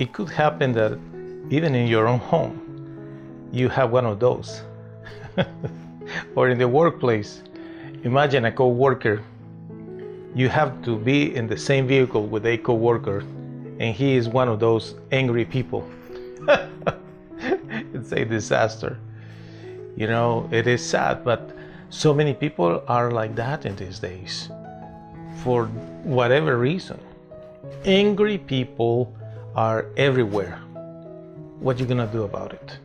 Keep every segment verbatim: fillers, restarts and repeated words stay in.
It could happen that even in your own home, you have one of those. Or in the workplace, imagine a co-worker. You have to be in the same vehicle with a co-worker, and he is one of those angry people. It's a disaster. You know, it is sad, but so many people are like that in these days. For whatever reason, angry people are everywhere. What are you gonna do about it?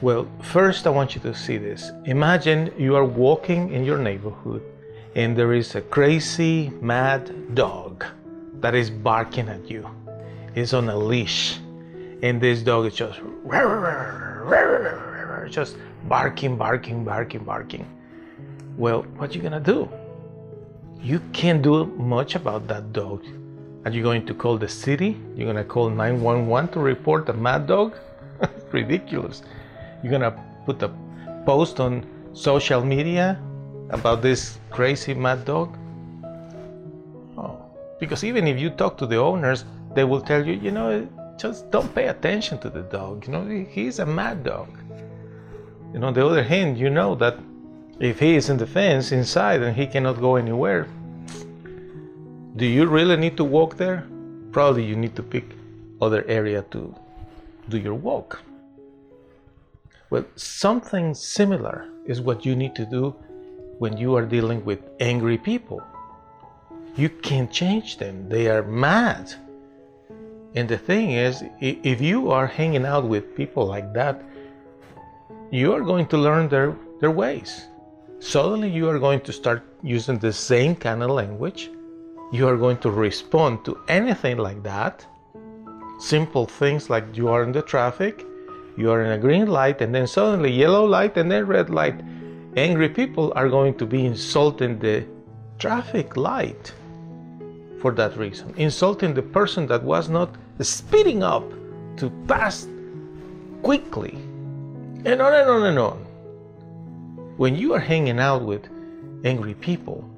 Well, first I want you to see this. Imagine you are walking in your neighborhood and there is a crazy mad dog that is barking at you. It's on a leash and this dog is just just barking, barking, barking, barking. Well, what are you gonna do? You can't do much about that dog. Are you going to call the city? You're going to call nine one one to report a mad dog? Ridiculous. You're going to put a post on social media about this crazy mad dog? Oh, because even if you talk to the owners, they will tell you, you know, just don't pay attention to the dog. You know, he's a mad dog. And on the other hand, you know that if he is in the fence inside and he cannot go anywhere, do you really need to walk there? Probably you need to pick other area to do your walk. Well, something similar is what you need to do when you are dealing with angry people. You can't change them. They are mad. And the thing is, if you are hanging out with people like that, you are going to learn their, their ways. Suddenly you are going to start using the same kind of language. You are going to respond to anything like that. Simple things like you are in the traffic, you are in a green light, and then suddenly yellow light and then red light. Angry people are going to be insulting the traffic light for that reason. Insulting the person that was not speeding up to pass quickly. And on and on and on. When you are hanging out with angry people,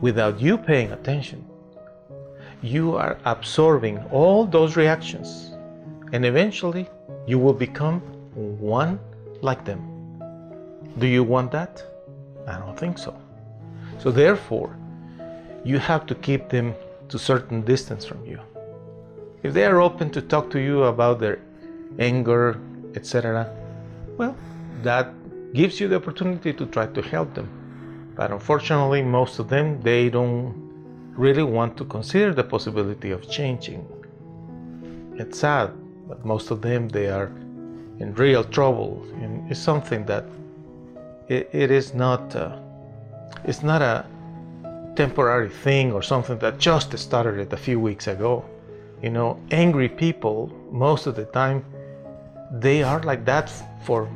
without you paying attention, you are absorbing all those reactions, and eventually you will become one like them. Do you want that? I don't think so. So therefore, you have to keep them to a certain distance from you. If they are open to talk to you about their anger, et cetera, well, that gives you the opportunity to try to help them. But unfortunately, most of them, they don't really want to consider the possibility of changing. It's sad, but most of them, they are in real trouble. And it's something that it, it is not, uh, it's not a temporary thing or something that just started it a few weeks ago. You know, angry people, most of the time, they are like that for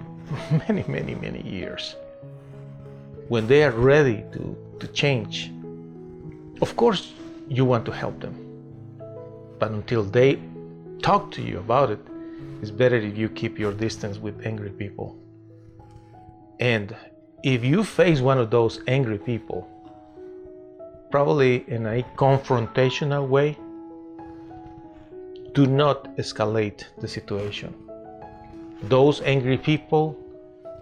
many, many, many years. When they are ready to, to change, of course you want to help them. But until they talk to you about it, it's better if you keep your distance with angry people. And if you face one of those angry people, probably in a confrontational way, do not escalate the situation. Those angry people,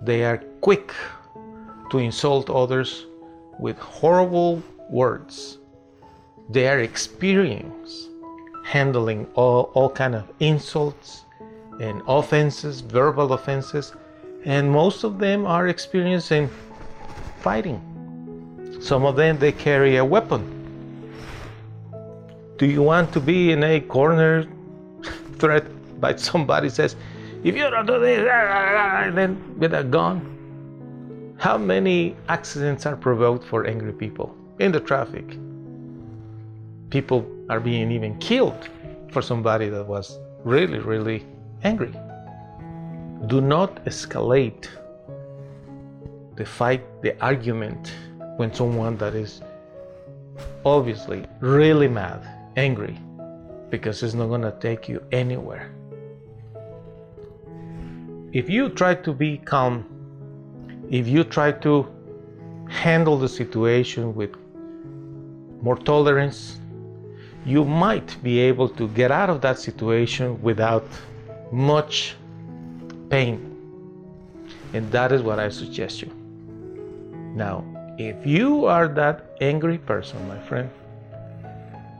they are quick to insult others with horrible words. They are experienced handling all, all kind of insults and offenses, verbal offenses, and most of them are experienced in fighting. Some of them, they carry a weapon. Do you want to be in a corner threat by somebody says, if you don't do this, and then with a gun? How many accidents are provoked for angry people in the traffic? People are being even killed for somebody that was really, really angry. Do not escalate the fight, the argument, when someone that is obviously really mad, angry, because it's not gonna take you anywhere. If you try to be calm, if you try to handle the situation with more tolerance, you might be able to get out of that situation without much pain. And that is what I suggest you. Now, if you are that angry person, my friend,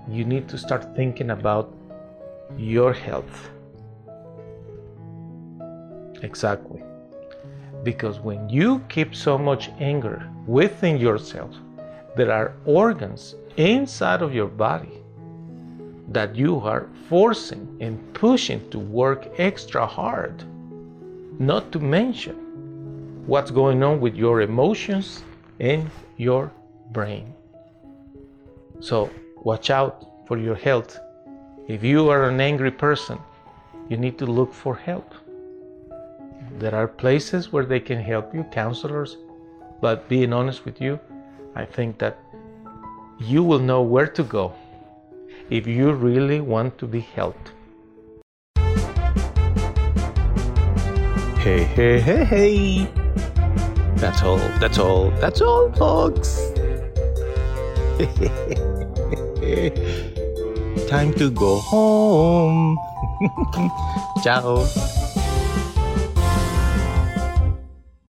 you need to start thinking about your health. Exactly. Because when you keep so much anger within yourself, there are organs inside of your body that you are forcing and pushing to work extra hard. Not to mention what's going on with your emotions and your brain. So watch out for your health. If you are an angry person, you need to look for help. There are places where they can help you, counselors, but being honest with you, I think that you will know where to go if you really want to be helped. Hey, hey, hey, hey. That's all, that's all, that's all, folks. Time to go home. Ciao.